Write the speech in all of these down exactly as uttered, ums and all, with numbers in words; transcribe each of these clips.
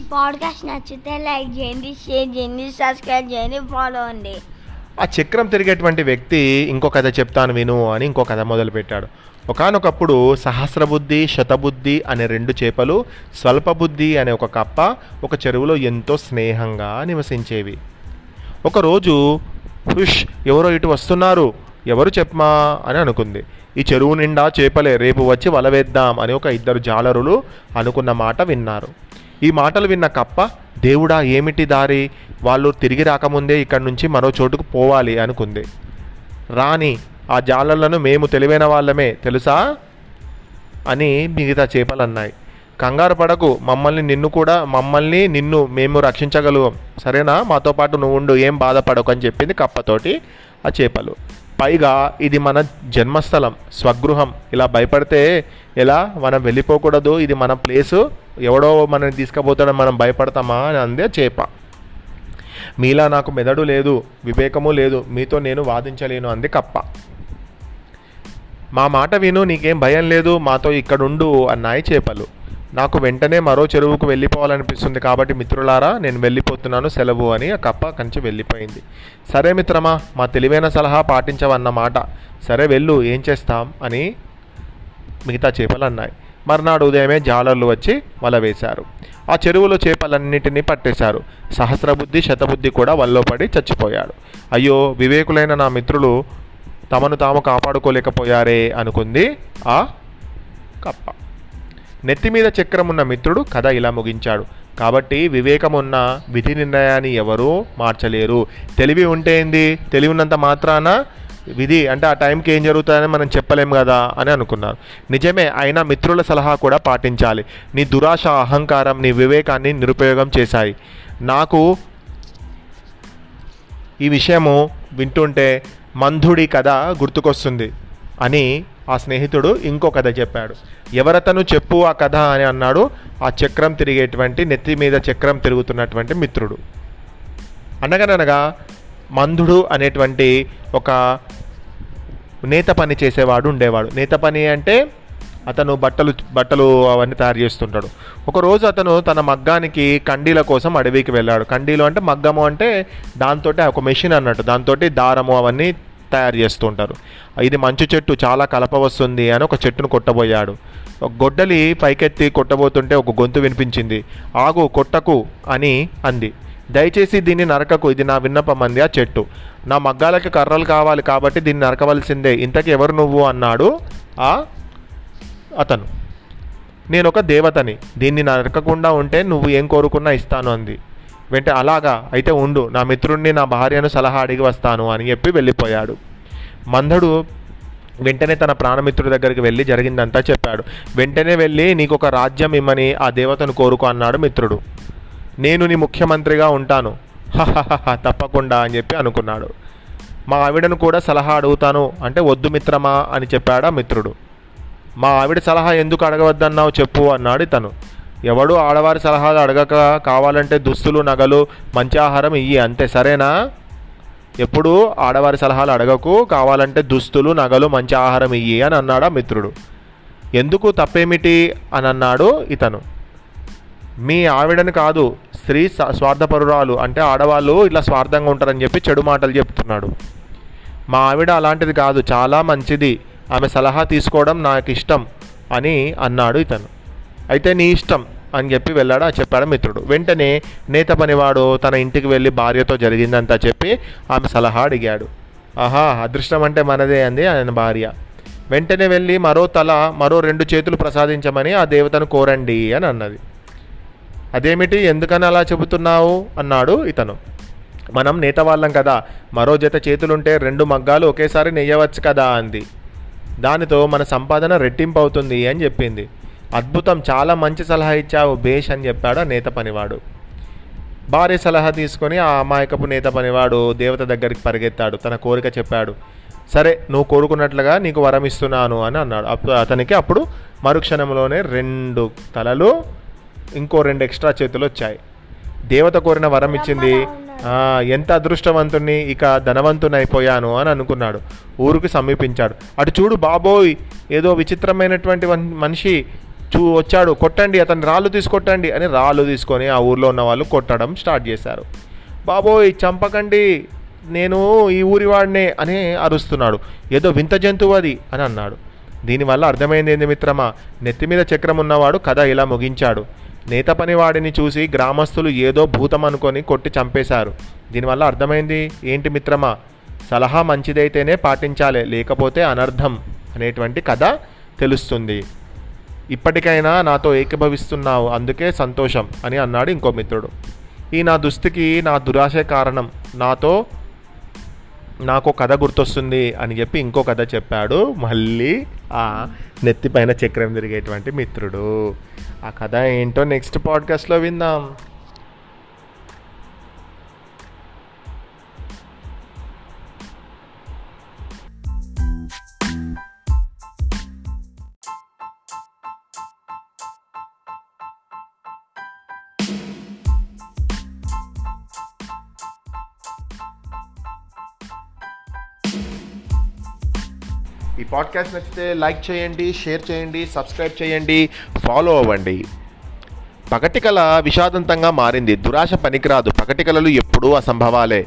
ఈ పాడ్కాస్ట్ నచ్చితే లైక్ చేయండి, షేర్ చేయండి, సబ్స్క్రైబ్ చేయండి, ఫాలో అండి. ఆ చక్రం తిరిగేటువంటి వ్యక్తి ఇంకో కథ చెప్తాను విను అని ఇంకో కథ మొదలుపెట్టాడు. ఒకానొకప్పుడు సహస్రబుద్ధి, శతబుద్ధి అనే రెండు చేపలు, స్వల్పబుద్ధి అనే ఒక కప్ప ఒక చెరువులో ఎంతో స్నేహంగా నివసించేవి. ఒకరోజు హుష్ ఎవరో ఇటు వస్తున్నారు, ఎవరు చెప్పమా అని అనుకుంది. ఈ చెరువు నిండా చేపలే, రేపు వచ్చి వలవేద్దాం అని ఒక ఇద్దరు జాలరులు అనుకున్న మాట విన్నారు. ఈ మాటలు విన్న కప్ప, దేవుడా ఏమిటి దారి, వాళ్ళు తిరిగి రాకముందే ఇక్కడి నుంచి మరో చోటుకు పోవాలి అనుకుంది. రాని ఆ జాలర్లను మేము తెలివైన వాళ్ళమే తెలుసా అని మిగతా చేపలు అన్నాయి. కంగారు పడకు, మమ్మల్ని నిన్ను కూడా మమ్మల్ని నిన్ను మేము రక్షించగలం, సరేనా, మాతో పాటు నువ్వు ఉండు, ఏం బాధపడకు అని చెప్పింది కప్పతోటి ఆ చేపలు. పైగా ఇది మన జన్మస్థలం, స్వగృహం, ఇలా భయపడితే ఎలా, మనం వెళ్ళిపోకూడదు, ఇది మన ప్లేసు, ఎవడో మనల్ని తీసుకుపోతాడో మనం భయపడతామా అని అందే చేప. మీలా నాకు మెదడు లేదు, వివేకము లేదు, మీతో నేను వాదించలేను అంది కప్ప. మా మాట విను, నీకేం భయం లేదు, మాతో ఇక్కడుండు అన్నాయి చేపలు. నాకు వెంటనే మరో చెరువుకు వెళ్ళిపోవాలనిపిస్తుంది, కాబట్టి మిత్రులారా నేను వెళ్ళిపోతున్నాను, సెలవు అని ఆ కప్ప కంచి వెళ్ళిపోయింది. సరే మిత్రమా, మా తెలివైన సలహా పాటించవన్నమాట, సరే వెళ్ళు, ఏం చేస్తాం అని మిగతా చేపలు అన్నాయి. మర్నాడు ఉదయమే జాలర్లు వచ్చి వల వేశారు. ఆ చెరువులో చేపలన్నింటినీ పట్టేశారు. సహస్రబుద్ధి, శతబుద్ధి కూడా వలలో పడి చచ్చిపోయాడు. అయ్యో వివేకులైన నా మిత్రులు తమను తాము కాపాడుకోలేకపోయారే అనుకుంది ఆ కప్ప. నెత్తిమీద చక్రం ఉన్న మిత్రుడు కథ ఇలా ముగించాడు. కాబట్టి వివేకమున్న విధి నిర్ణయాన్ని ఎవరూ మార్చలేరు. తెలివి ఉంటే ఏంది, తెలివి ఉన్నంత మాత్రాన విధి అంటే ఆ టైంకి ఏం జరుగుతుందని మనం చెప్పలేము కదా అని అనుకున్నారు. నిజమే, అయినా మిత్రుల సలహా కూడా పాటించాలి. నీ దురాశ, అహంకారం నీ వివేకాన్ని నిరుపయోగం చేశాయి. నాకు ఈ విషయము వింటుంటే మంధుడి కథ గుర్తుకొస్తుంది అని ఆ స్నేహితుడు ఇంకో కథ చెప్పాడు. ఎవరతను చెప్పు ఆ కథ అని అన్నాడు ఆ చక్రం తిరిగేటువంటి, నెత్తి మీద చక్రం తిరుగుతున్నటువంటి మిత్రుడు. అనగనగా మంధుడు అనేటువంటి ఒక నేత పని చేసేవాడు ఉండేవాడు. నేత పని అంటే అతను బట్టలు బట్టలు అవన్నీ తయారు చేస్తుంటాడు. ఒకరోజు అతను తన మగ్గానికి కండీల కోసం అడవికి వెళ్ళాడు. కండీలు అంటే మగ్గము అంటే దాంతో ఒక మెషిన్ అన్నట్టు, దాంతో దారము అవన్నీ తయారు చేస్తూ ఉంటారు. ఇది మంచు చెట్టు, చాలా కలప వస్తుంది అని ఒక చెట్టును కొట్టబోయాడు. గొడ్డలి పైకెత్తి కొట్టబోతుంటే ఒక గొంతు వినిపించింది. ఆగు, కొట్టకు అని అంది. దయచేసి దీన్ని నరకకు, ఇది నా విన్నపం అంది ఆ చెట్టు. నా మగ్గాలకి కర్రలు కావాలి కాబట్టి దీన్ని నరకవలసిందే. ఇంతకీ ఎవరు నువ్వు అన్నాడు ఆ అతను. నేను ఒక దేవతని, దీన్ని నరకకుండా ఉంటే నువ్వు ఏం కోరుకున్నా ఇస్తాను అంది. వెంట అలాగా, అయితే ఉండు, నా మిత్రుడిని నా భార్యను సలహా అడిగి వస్తాను అని చెప్పి వెళ్ళిపోయాడు. మంధుడు వెంటనే తన ప్రాణమిత్రుడి దగ్గరికి వెళ్ళి జరిగిందంతా చెప్పాడు. వెంటనే వెళ్ళి నీకు ఒక రాజ్యం ఇమ్మని ఆ దేవతను కోరుకో అన్నాడు మిత్రుడు. నేను నీ ముఖ్యమంత్రిగా ఉంటాను, హహహహ తప్పకుండా అని చెప్పి అనుకున్నాడు. మా ఆవిడను కూడా సలహా అడుగుతాను అంటే వద్దు మిత్రమా అని చెప్పాడు ఆ మిత్రుడు. మా ఆవిడ సలహా ఎందుకు అడగవద్దన్నావు చెప్పు అన్నాడు ఇతను. ఎవడు ఆడవారి సలహాలు అడగక కావాలంటే దుస్తులు, నగలు, మంచి ఆహారం ఇయ్యి అంతే, సరేనా? ఎప్పుడు ఆడవారి సలహాలు అడగకు, కావాలంటే దుస్తులు, నగలు, మంచి ఆహారం ఇయ్యి అని అన్నాడు ఆ మిత్రుడు. ఎందుకు, తప్పేమిటి అని అన్నాడు ఇతను. మీ ఆవిడని కాదు, స్త్రీ స్వార్థపరురాలు అంటే ఆడవాళ్ళు ఇట్లా స్వార్థంగా ఉంటారని చెప్పి చెడు మాటలు చెప్తున్నాడు. మా ఆవిడ అలాంటిది కాదు, చాలా మంచిది, ఆమె సలహా తీసుకోవడం నాకు ఇష్టం అని అన్నాడు ఇతను. అయితే నీ ఇష్టం అని చెప్పి వెళ్ళాడు చెప్పాడు మిత్రుడు. వెంటనే నేత పనివాడు తన ఇంటికి వెళ్ళి భార్యతో జరిగిందంతా చెప్పి ఆమె సలహా అడిగాడు. ఆహా, అదృష్టం అంటే మనదే అంది ఆయన భార్య. వెంటనే వెళ్ళి మరో తల, మరో రెండు చేతులు ప్రసాదించమని ఆ దేవతను కోరండి అని అన్నది. అదేమిటి, ఎందుకని అలా చెబుతున్నావు అన్నాడు ఇతను. మనం నేత వాళ్ళం కదా, మరో జత చేతులుంటే రెండు మగ్గాలు ఒకేసారి నెయ్యవచ్చు కదా అంది. దానితో మన సంపాదన రెట్టింపు అవుతుంది అని చెప్పింది. అద్భుతం, చాలా మంచి సలహా ఇచ్చావు, బేష్ అని చెప్పాడు నేత పనివాడు. భార్య సలహా తీసుకొని ఆ అమాయకపు నేత పనివాడు దేవత దగ్గరికి పరిగెత్తాడు. తన కోరిక చెప్పాడు. సరే, నువ్వు కోరుకున్నట్లుగా నీకు వరం ఇస్తున్నాను అని అన్నాడు. అప్పుడు అతనికి అప్పుడు మరుక్షణంలోనే రెండు తలలు, ఇంకో రెండు ఎక్స్ట్రా చేతులు వచ్చాయి. దేవత కోరిన వరం ఇచ్చింది. ఎంత అదృష్టవంతుణ్ణి, ఇక ధనవంతుని అయిపోయాను అని అనుకున్నాడు. ఊరికి సమీపించాడు. అటు చూడు బాబోయ్, ఏదో విచిత్రమైనటువంటి మనిషి చూ వచ్చాడు కొట్టండి అతన్ని, రాళ్ళు తీసుకొట్టండి అని రాళ్ళు తీసుకొని ఆ ఊరిలో ఉన్న వాళ్ళు కొట్టడం స్టార్ట్ చేశారు. బాబోయ్ చంపకండి, నేను ఈ ఊరి వాడినే అని అరుస్తున్నాడు, ఏదో వింత జంతువు అది అని అన్నాడు. దీనివల్ల అర్థమైంది ఏంది మిత్రమా, నెత్తి మీద చక్రం ఉన్నవాడు కథ ఇలా ముగించాడు. నేత పనివాడిని చూసి గ్రామస్తులు ఏదో భూతం అనుకొని కొట్టి చంపేశారు. దీనివల్ల అర్థమైంది ఏంటి మిత్రమా, సలహా మంచిదైతేనే పాటించాలి, లేకపోతే అనర్థం అనేటువంటి కథ తెలుస్తుంది. ఇప్పటికైనా నాతో ఏకీభవిస్తున్నావు, అందుకే సంతోషం అని అన్నాడు ఇంకో మిత్రుడు. ఈ నా దుస్థితికి నా దురాశ కారణం, నాతో నాకు కథ గుర్తొస్తుంది అని చెప్పి ఇంకో కథ చెప్పాడు మళ్ళీ ఆ నెత్తిపైన చక్రం తిరిగేటువంటి మిత్రుడు. ఆ కథ ఏంటో నెక్స్ట్ పాడ్కాస్ట్లో విందాం. ఈ పాడ్కాస్ట్ నచ్చితే లైక్ చేయండి, షేర్ చేయండి, సబ్స్క్రైబ్ చేయండి, ఫాలో అవ్వండి. పగటికల విషాదంతంగా మారింది. దురాశ పనికిరాదు, పగటికలలు ఎప్పుడూ అసంభవాలే.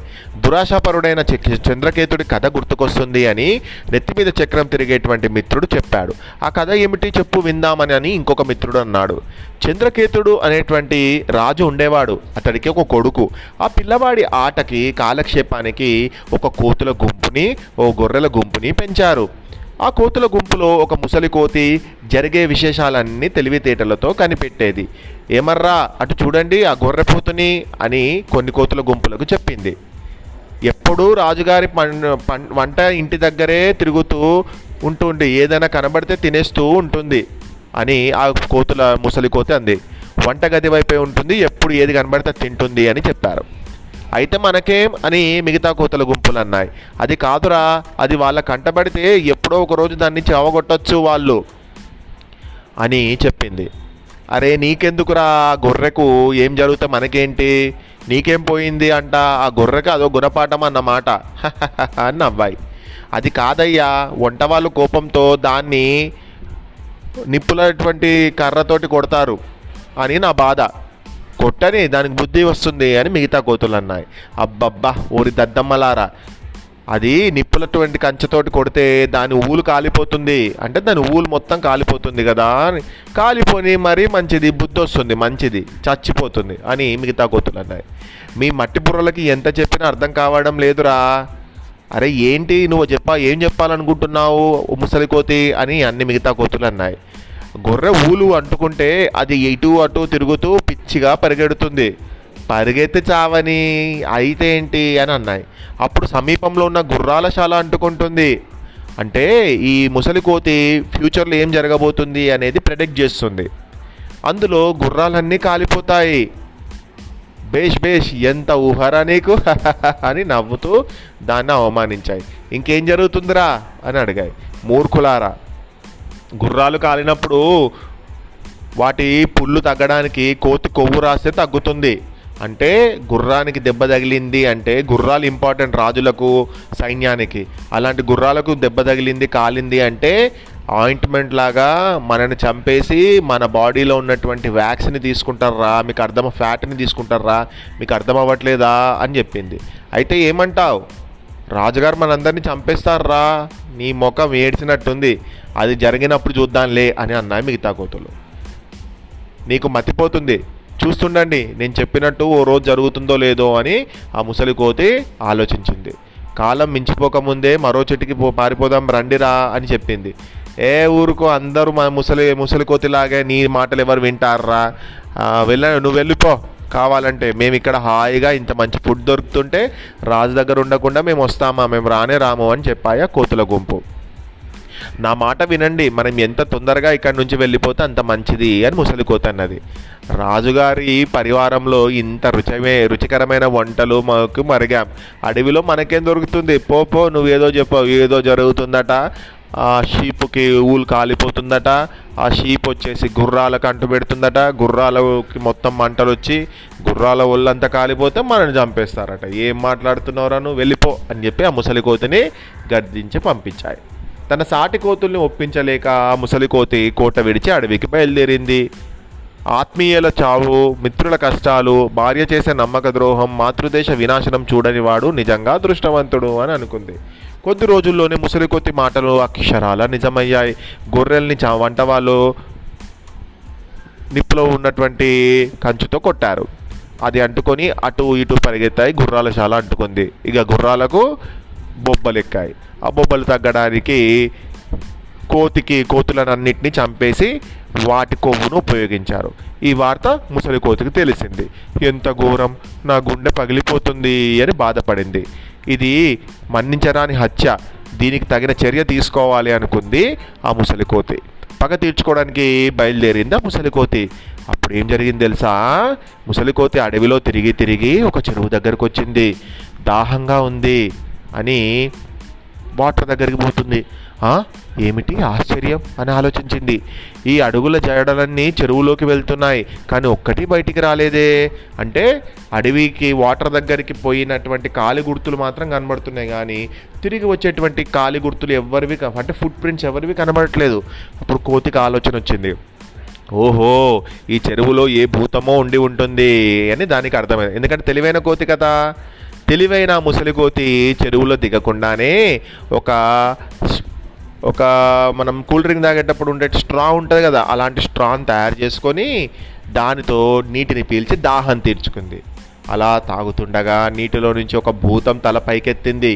దురాశపరుడైన చంద్రకేతుడి కథ గుర్తుకొస్తుంది అని నెత్తి మీద చక్రం తిరిగేటువంటి మిత్రుడు చెప్పాడు. ఆ కథ ఏమిటి చెప్పు విందామని అని ఇంకొక మిత్రుడు అన్నాడు. చంద్రకేతుడు అనేటువంటి రాజు ఉండేవాడు, అతడికి ఒక కొడుకు. ఆ పిల్లవాడి ఆటకి కాలక్షేపానికి ఒక కోతుల గుంపుని ఓ గొర్రెల గుంపుని పెంచారు. ఆ కోతుల గుంపులో ఒక ముసలి కోతి జరిగే విశేషాలన్నీ తెలివితేటలతో కనిపెట్టేది. ఏమర్రా అటు చూడండి ఆ గొర్రెపోతుని అని కొన్ని కోతుల గుంపులకు చెప్పింది. ఎప్పుడూ రాజుగారి వంట ఇంటి దగ్గరే తిరుగుతూ ఉంటుంది, ఏదైనా కనబడితే తినేస్తూ ఉంటుంది అని ఆ కోతుల ముసలి కోతి అంది. వంటగది వైపే ఉంటుంది, ఎప్పుడు ఏది కనబడితే తింటుంది అని చెప్పారు. అయితే మనకేం అని మిగతా కోతల గుంపులు అన్నాయి. అది కాదురా, అది వాళ్ళ కంటబడితే ఎప్పుడో ఒకరోజు దాన్ని చావగొట్టచ్చు వాళ్ళు అని చెప్పింది. అరే నీకెందుకురా, గొర్రెకు ఏం జరుగుతా మనకేంటి, నీకేం పోయింది అంట, ఆ గొర్రెకి అదో గుణపాఠం అన్నమాట అని నవ్వాయి. అది కాదయ్యా, వంట వాళ్ళు కోపంతో దాన్ని నిప్పులటువంటి కర్రతోటి కొడతారు అని నా బాధ, కొట్టని దానికి బుద్ధి వస్తుంది అని మిగతా కోతులు అన్నాయి. అబ్బబ్బా ఓరి దద్దమ్మలారా, అది నిప్పులటువంటి కంచెతోటి కొడితే దాని ఊలు కాలిపోతుంది, అంటే దాని ఊలు మొత్తం కాలిపోతుంది కదా, కాలిపోని మరీ మంచిది, బుద్ధి వస్తుంది, మంచిది చచ్చిపోతుంది అని మిగతా కోతులు అన్నాయి. మీ మట్టి బుర్రలకి ఎంత చెప్పినా అర్థం కావడం లేదురా, అరే ఏంటి నువ్వు చెప్పా, ఏం చెప్పాలనుకుంటున్నావు ముసలి కోతి అని అన్ని మిగతా కోతులు అన్నాయి. గొర్రె ఊలు అంటుకుంటే అది ఇటు అటు తిరుగుతూ పిచ్చిగా పరిగెడుతుంది, పరిగెత్తి చావని అయితే ఏంటి అని అన్నాయి. అప్పుడు సమీపంలో ఉన్న గుర్రాలశాల అంటుకుంటుంది, అంటే ఈ ముసలి కోతి ఫ్యూచర్లో ఏం జరగబోతుంది అనేది ప్రెడిక్ట్ చేస్తుంది. అందులో గుర్రాలన్నీ కాలిపోతాయి. బేష్ బేష్ ఎంత ఊహరా నీకు అని నవ్వుతూ దాన్ని అవమానించాయి. ఇంకేం జరుగుతుందిరా అని అడిగాయి. మూర్ఖులారా, గుర్రాలు కాలినప్పుడు వాటి పుళ్ళు తగ్గడానికి కోతి కొవ్వు రాస్తే తగ్గుతుంది, అంటే గుర్రానికి దెబ్బ తగిలింది అంటే, గుర్రాలు ఇంపార్టెంట్ రాజులకు సైన్యానికి, అలాంటి గుర్రాలకు దెబ్బ తగిలింది కాలింది అంటే ఆయింట్మెంట్ లాగా మనని చంపేసి మన బాడీలో ఉన్నటువంటి వ్యాక్స్ని తీసుకుంటారా, మీకు అర్థం ఫ్యాట్ని తీసుకుంటారా, మీకు అర్థం అవ్వట్లేదా అని చెప్పింది. అయితే ఏమంటావు, రాజుగారు మనందరినీ చంపేస్తారా, నీ ముఖం ఏడ్చినట్టుంది, అది జరిగినప్పుడు చూద్దాంలే అని అన్నాయి మిగతా కోతులు. నీకు మతిపోతుంది, చూస్తుండండి నేను చెప్పినట్టు ఓ రోజు జరుగుతుందో లేదో అని ఆ ముసలి కోతి ఆలోచించింది. కాలం మించిపోకముందే మరో చెట్టుకి పో పారిపోదాం రండిరా అని చెప్పింది. ఏ ఊరుకో, అందరూ మా ముసలి ముసలి కోతిలాగే నీ మాటలు ఎవరు వింటారా, వెళ్ళ నువ్వు వెళ్ళిపో, కావాలంటే మేము ఇక్కడ హాయిగా ఇంత మంచి ఫుడ్ దొరుకుతుంటే రాజు దగ్గర ఉండకుండా మేము వస్తామా, మేము రానే రాము అని చెప్పాయా కోతుల గుంపు. నా మాట వినండి, మనం ఎంత తొందరగా ఇక్కడి నుంచి వెళ్ళిపోతే అంత మంచిది అని ముసలి కోతి అన్నది. రాజుగారి పరివారంలో ఇంత రుచమే రుచికరమైన వంటలు మాకు మరిగాం, అడవిలో మనకేం దొరుకుతుంది, పో పో నువ్వేదో చెప్పావు, ఏదో జరుగుతుందట, ఆ షీప్కి ఊలు కాలిపోతుందట, ఆ షీప్ వచ్చేసి గుర్రాలకు అంటు పెడుతుందట, గుర్రాలకి మొత్తం మంటలు వచ్చి గుర్రాల ఒళ్ళంతా కాలిపోతే మనల్ని చంపేస్తారట, ఏం మాట్లాడుతున్నారా నువ్వు వెళ్ళిపో అని చెప్పి ఆ ముసలి కోతిని గర్జించి పంపించాయి. తన సాటి కోతుల్ని ఒప్పించలేక ముసలి కోతి కోట విడిచి అడవికి బయలుదేరింది. ఆత్మీయుల చావు, మిత్రుల కష్టాలు, భార్య చేసే నమ్మక ద్రోహం, మాతృదేశ వినాశనం చూడని వాడు నిజంగా అదృష్టవంతుడు అని అనుకుంది. కొద్ది రోజుల్లోనే ముసలి కోతి మాటలు అక్షరాల నిజమయ్యాయి. గొర్రెల్ని చా వంటవాళ్ళు నిప్పులో ఉన్నటువంటి కంచుతో కొట్టారు. అది అంటుకొని అటు ఇటు పరిగెత్తాయి. గుర్రాల శాల అంటుకుంది. ఇక గుర్రాలకు బొబ్బలు ఎక్కాయి. ఆ బొబ్బలు తగ్గడానికి కోతికి కోతులన్నింటినీ చంపేసి వాటి కొవ్వును ఉపయోగించారు. ఈ వార్త ముసలి కోతికి తెలిసింది. ఎంత ఘోరం, నా గుండె పగిలిపోతుంది అని బాధపడింది. ఇది మన్నించరాని హత్య, దీనికి తగిన చర్య తీసుకోవాలి అనుకుంది ఆ ముసలి కోతి. పగ తీర్చుకోవడానికి బయలుదేరింది ఆ ముసలి కోతి. అప్పుడు ఏం జరిగింది తెలుసా? ముసలి కోతి అడవిలో తిరిగి తిరిగి ఒక చెరువు దగ్గరకు వచ్చింది. దాహంగా ఉంది అని వాటర్ దగ్గరికి పోతుంది. ఏమిటి ఆశ్చర్యం అని ఆలోచించింది. ఈ అడుగుల జడలన్నీ చెరువులోకి వెళ్తున్నాయి, కానీ ఒక్కటి బయటికి రాలేదే. అంటే అడవికి వాటర్ దగ్గరికి పోయినటువంటి కాలి గుర్తులు మాత్రం కనబడుతున్నాయి, కానీ తిరిగి వచ్చేటువంటి కాలి గుర్తులు ఎవరివి అంటే ఫుట్ ప్రింట్స్ ఎవరివి కనబడట్లేదు. అప్పుడు కోతికి ఆలోచన వచ్చింది, ఓహో ఈ చెరువులో ఏ భూతమో ఉండి ఉంటుంది అని దానికి అర్థమైంది. ఎందుకంటే తెలివైన కోతి కదా. తెలివైన ముసలి కోతి చెరువులో దిగకుండానే ఒక ఒక మనం కూల్ డ్రింక్ తాగేటప్పుడు ఉండే స్ట్రా ఉంటుంది కదా, అలాంటి స్ట్రాను తయారు చేసుకొని దానితో నీటిని పీల్చి దాహం తీర్చుకుంది. అలా తాగుతుండగా నీటిలో నుంచి ఒక భూతం తల పైకెత్తింది.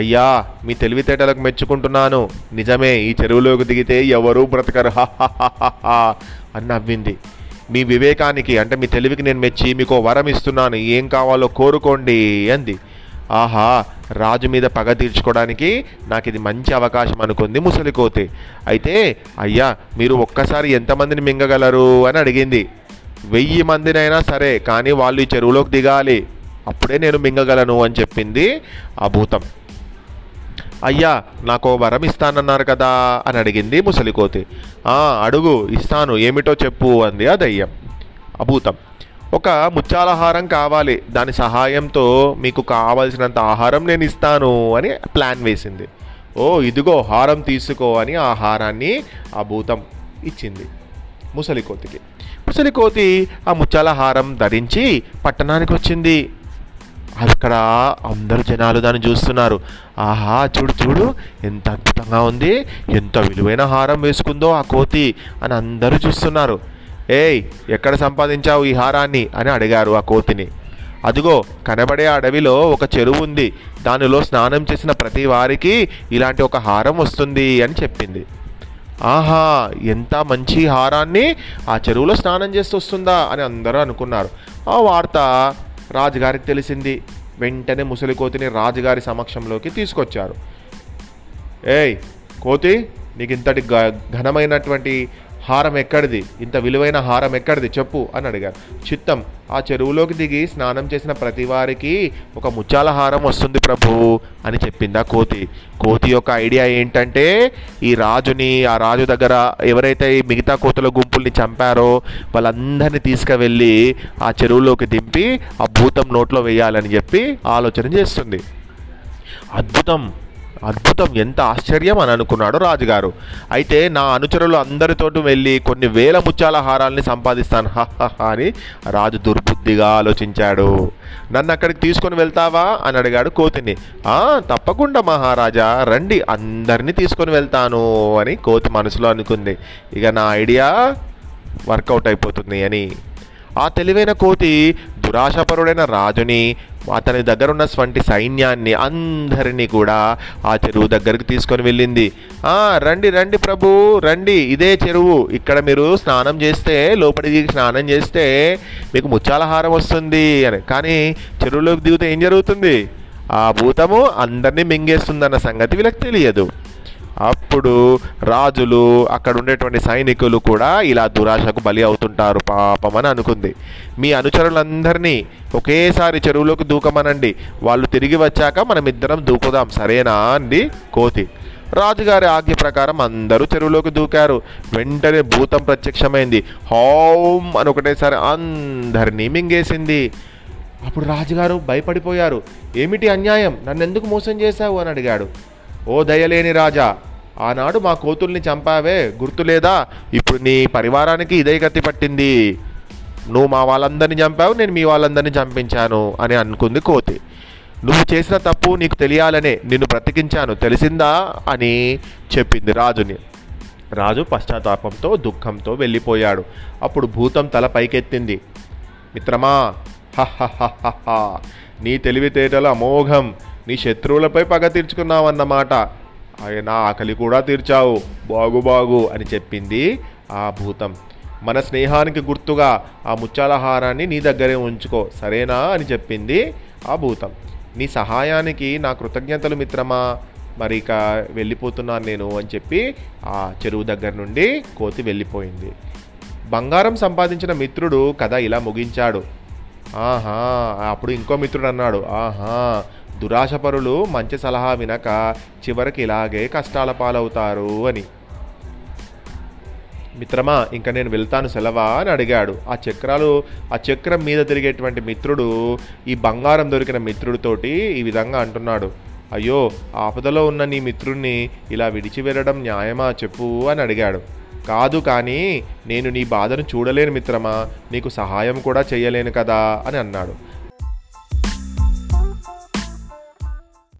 అయ్యా, మీ తెలివితేటలకు మెచ్చుకుంటున్నాను, నిజమే ఈ చెరువులోకి దిగితే ఎవరూ బ్రతకరు హాహాహాహా అని నవ్వింది. మీ వివేకానికి అంటే మీ తెలివికి నేను మెచ్చి మీకు వరం ఇస్తున్నాను, ఏం కావాలో కోరుకోండి అంది. ఆహా, రాజు మీద పగ తీర్చుకోవడానికి నాకు ఇది మంచి అవకాశం అనుకుంది ముసలి కోతి. అయితే అయ్యా, మీరు ఒక్కసారి ఎంతమందిని మింగగలరు అని అడిగింది. వెయ్యి మందినైనా సరే, కానీ వాళ్ళు ఈ చెరువులోకి దిగాలి, అప్పుడే నేను మింగగలను అని చెప్పింది ఆ భూతం. అయ్యా, నాకు వరం ఇస్తానన్నారు కదా అని అడిగింది ముసలికోతి. అడుగు, ఇస్తాను, ఏమిటో చెప్పు అంది ఆ దయ్యం అభూతం. ఒక ముత్యాలహారం కావాలి, దాని సహాయంతో మీకు కావాల్సినంత ఆహారం నేను ఇస్తాను అని ప్లాన్ వేసింది. ఓ ఇదిగో హారం తీసుకో అని ఆ హారాన్ని ఆ భూతం ఇచ్చింది ముసలికోతికి. ముసలికోతి ఆ ముత్యాలహారం ధరించి పట్టణానికి వచ్చింది. అక్కడ అందరు జనాలు దాన్ని చూస్తున్నారు. ఆహా, చూడు చూడు ఎంత అద్భుతంగా ఉంది, ఎంత విలువైన హారం వేసుకుందో ఆ కోతి అని అందరూ చూస్తున్నారు. ఏయ్, ఎక్కడ సంపాదించావు ఈ హారాన్ని అని అడిగారు ఆ కోతిని. అదిగో కనబడే అడవిలో ఒక చెరువు ఉంది, దానిలో స్నానం చేసిన ప్రతి వారికి ఇలాంటి ఒక హారం వస్తుంది అని చెప్పింది. ఆహా, ఎంత మంచి హారాన్ని ఆ చెరువులో స్నానం చేస్తూ వస్తుందా అని అందరూ అనుకున్నారు. ఆ వార్త రాజుగారికి తెలిసింది. వెంటనే ముసలి కోతిని రాజుగారి సమక్షంలోకి తీసుకొచ్చారు. ఏయ్ కోతి, నీకు ఇంతటి ఘనమైనటువంటి హారం ఎక్కడిది, ఇంత విలువైన హారం ఎక్కడిది చెప్పు అని అడిగారు. చిత్తం, ఆ చెరువులోకి దిగి స్నానం చేసిన ప్రతి వారికి ఒక ముత్యాల హారం వస్తుంది ప్రభు అని చెప్పింది ఆ కోతి. కోతి యొక్క ఐడియా ఏంటంటే, ఈ రాజుని ఆ రాజు దగ్గర ఎవరైతే ఈ మిగతా కోతుల గుంపుల్ని చంపారో వాళ్ళందరినీ తీసుకువెళ్ళి ఆ చెరువులోకి దింపి ఆ భూతం నోట్లో వేయాలని చెప్పి ఆలోచన చేస్తుంది. అద్భుతం అద్భుతం ఎంత ఆశ్చర్యం అని అనుకున్నాడు రాజుగారు. అయితే నా అనుచరులు అందరితోటి వెళ్ళి కొన్ని వేల ముత్యాల హారాలని సంపాదిస్తాను హాహా అని రాజు దుర్బుద్ధిగా ఆలోచించాడు. నన్ను అక్కడికి తీసుకొని వెళ్తావా అని అడిగాడు కోతిని. తప్పకుండా మహారాజా, రండి అందరినీ తీసుకొని వెళ్తాను అని కోతి మనసులో అనుకుంది. ఇక నా ఐడియా వర్కౌట్ అయిపోతుంది అని. ఆ తెలివైన కోతి దురాశపరుడైన రాజుని, అతని దగ్గర ఉన్న వంటి సైన్యాన్ని అందరినీ కూడా ఆ చెరువు దగ్గరికి తీసుకొని వెళ్ళింది. రండి రండి ప్రభు రండి, ఇదే చెరువు, ఇక్కడ మీరు స్నానం చేస్తే లోపలికి స్నానం చేస్తే మీకు ముత్యాలహారం వస్తుంది అని. కానీ చెరువులోకి దిగితే ఏం జరుగుతుంది? ఆ భూతము అందరినీ మింగేస్తుందన్న సంగతి వీళ్ళకి తెలియదు. అప్పుడు రాజులు, అక్కడ ఉండేటువంటి సైనికులు కూడా ఇలా దురాశకు బలి అవుతుంటారు పాపం అని అనుకుంది. మీ అనుచరులందరినీ ఒకేసారి చెరువులోకి దూకమనండి, వాళ్ళు తిరిగి వచ్చాక మనం ఇద్దరం దూకుదాం సరేనా అంది కోతి. రాజుగారి ఆజ్ఞ ప్రకారం అందరూ చెరువులోకి దూకారు. వెంటనే భూతం ప్రత్యక్షమైంది. హోం అని ఒకటేసారి అందరినీ మింగేసింది. అప్పుడు రాజుగారు భయపడిపోయారు. ఏమిటి అన్యాయం, నన్నెందుకు మోసం చేశావు అని అడిగాడు. ఓ దయలేని రాజా, ఆనాడు మా కోతుల్ని చంపావే గుర్తులేదా? ఇప్పుడు నీ పరివారానికి ఇదే గతి పట్టింది. నువ్వు మా వాళ్ళందరినీ చంపావు, నేను మీ వాళ్ళందరినీ చంపించాను అని అనుకుంది కోతి. నువ్వు చేసిన తప్పు నీకు తెలియాలనే నిన్ను బ్రతికించాను, తెలిసిందా అని చెప్పింది రాజుని. రాజు పశ్చాత్తాపంతో దుఃఖంతో వెళ్ళిపోయాడు. అప్పుడు భూతం తల పైకెత్తింది. మిత్రమా, హహహహహ, నీ తెలివితేటల అమోఘం, నీ శత్రువులపై పగ తీర్చుకున్నావన్నమాట. ఆయన ఆకలి కూడా తీర్చావు, బాగు బాగు అని చెప్పింది ఆ భూతం. మన స్నేహానికి గుర్తుగా ఆ ముచ్చాలహారాన్ని నీ దగ్గరే ఉంచుకో, సరేనా అని చెప్పింది ఆ భూతం. నీ సహాయానికి నా కృతజ్ఞతలు మిత్రమా, మరి ఇక వెళ్ళిపోతున్నాను నేను అని చెప్పి ఆ చెరువు దగ్గర నుండి కోతి వెళ్ళిపోయింది. బంగారం సంపాదించిన మిత్రుడు కథ ఇలా ముగించాడు. ఆహా, అప్పుడు ఇంకో మిత్రుడు అన్నాడు, ఆహా, దురాశపరులు మంచి సలహా వినక చివరికి ఇలాగే కష్టాల పాలవుతారు అని. మిత్రమా, ఇంకా నేను వెళ్తాను, సెలవా అని అడిగాడు. ఆ చక్రాలు ఆ చక్రం మీద తిరిగేటువంటి మిత్రుడు ఈ బంగారం దొరికిన మిత్రుడితోటి ఈ విధంగా అంటున్నాడు. అయ్యో, ఆపదలో ఉన్న నీ మిత్రుడిని ఇలా విడిచి వెళ్ళడం న్యాయమా చెప్పు అని అడిగాడు. కాదు, కానీ నేను నీ బాధను చూడలేను మిత్రమా, నీకు సహాయం కూడా చేయలేను కదా అని అన్నాడు.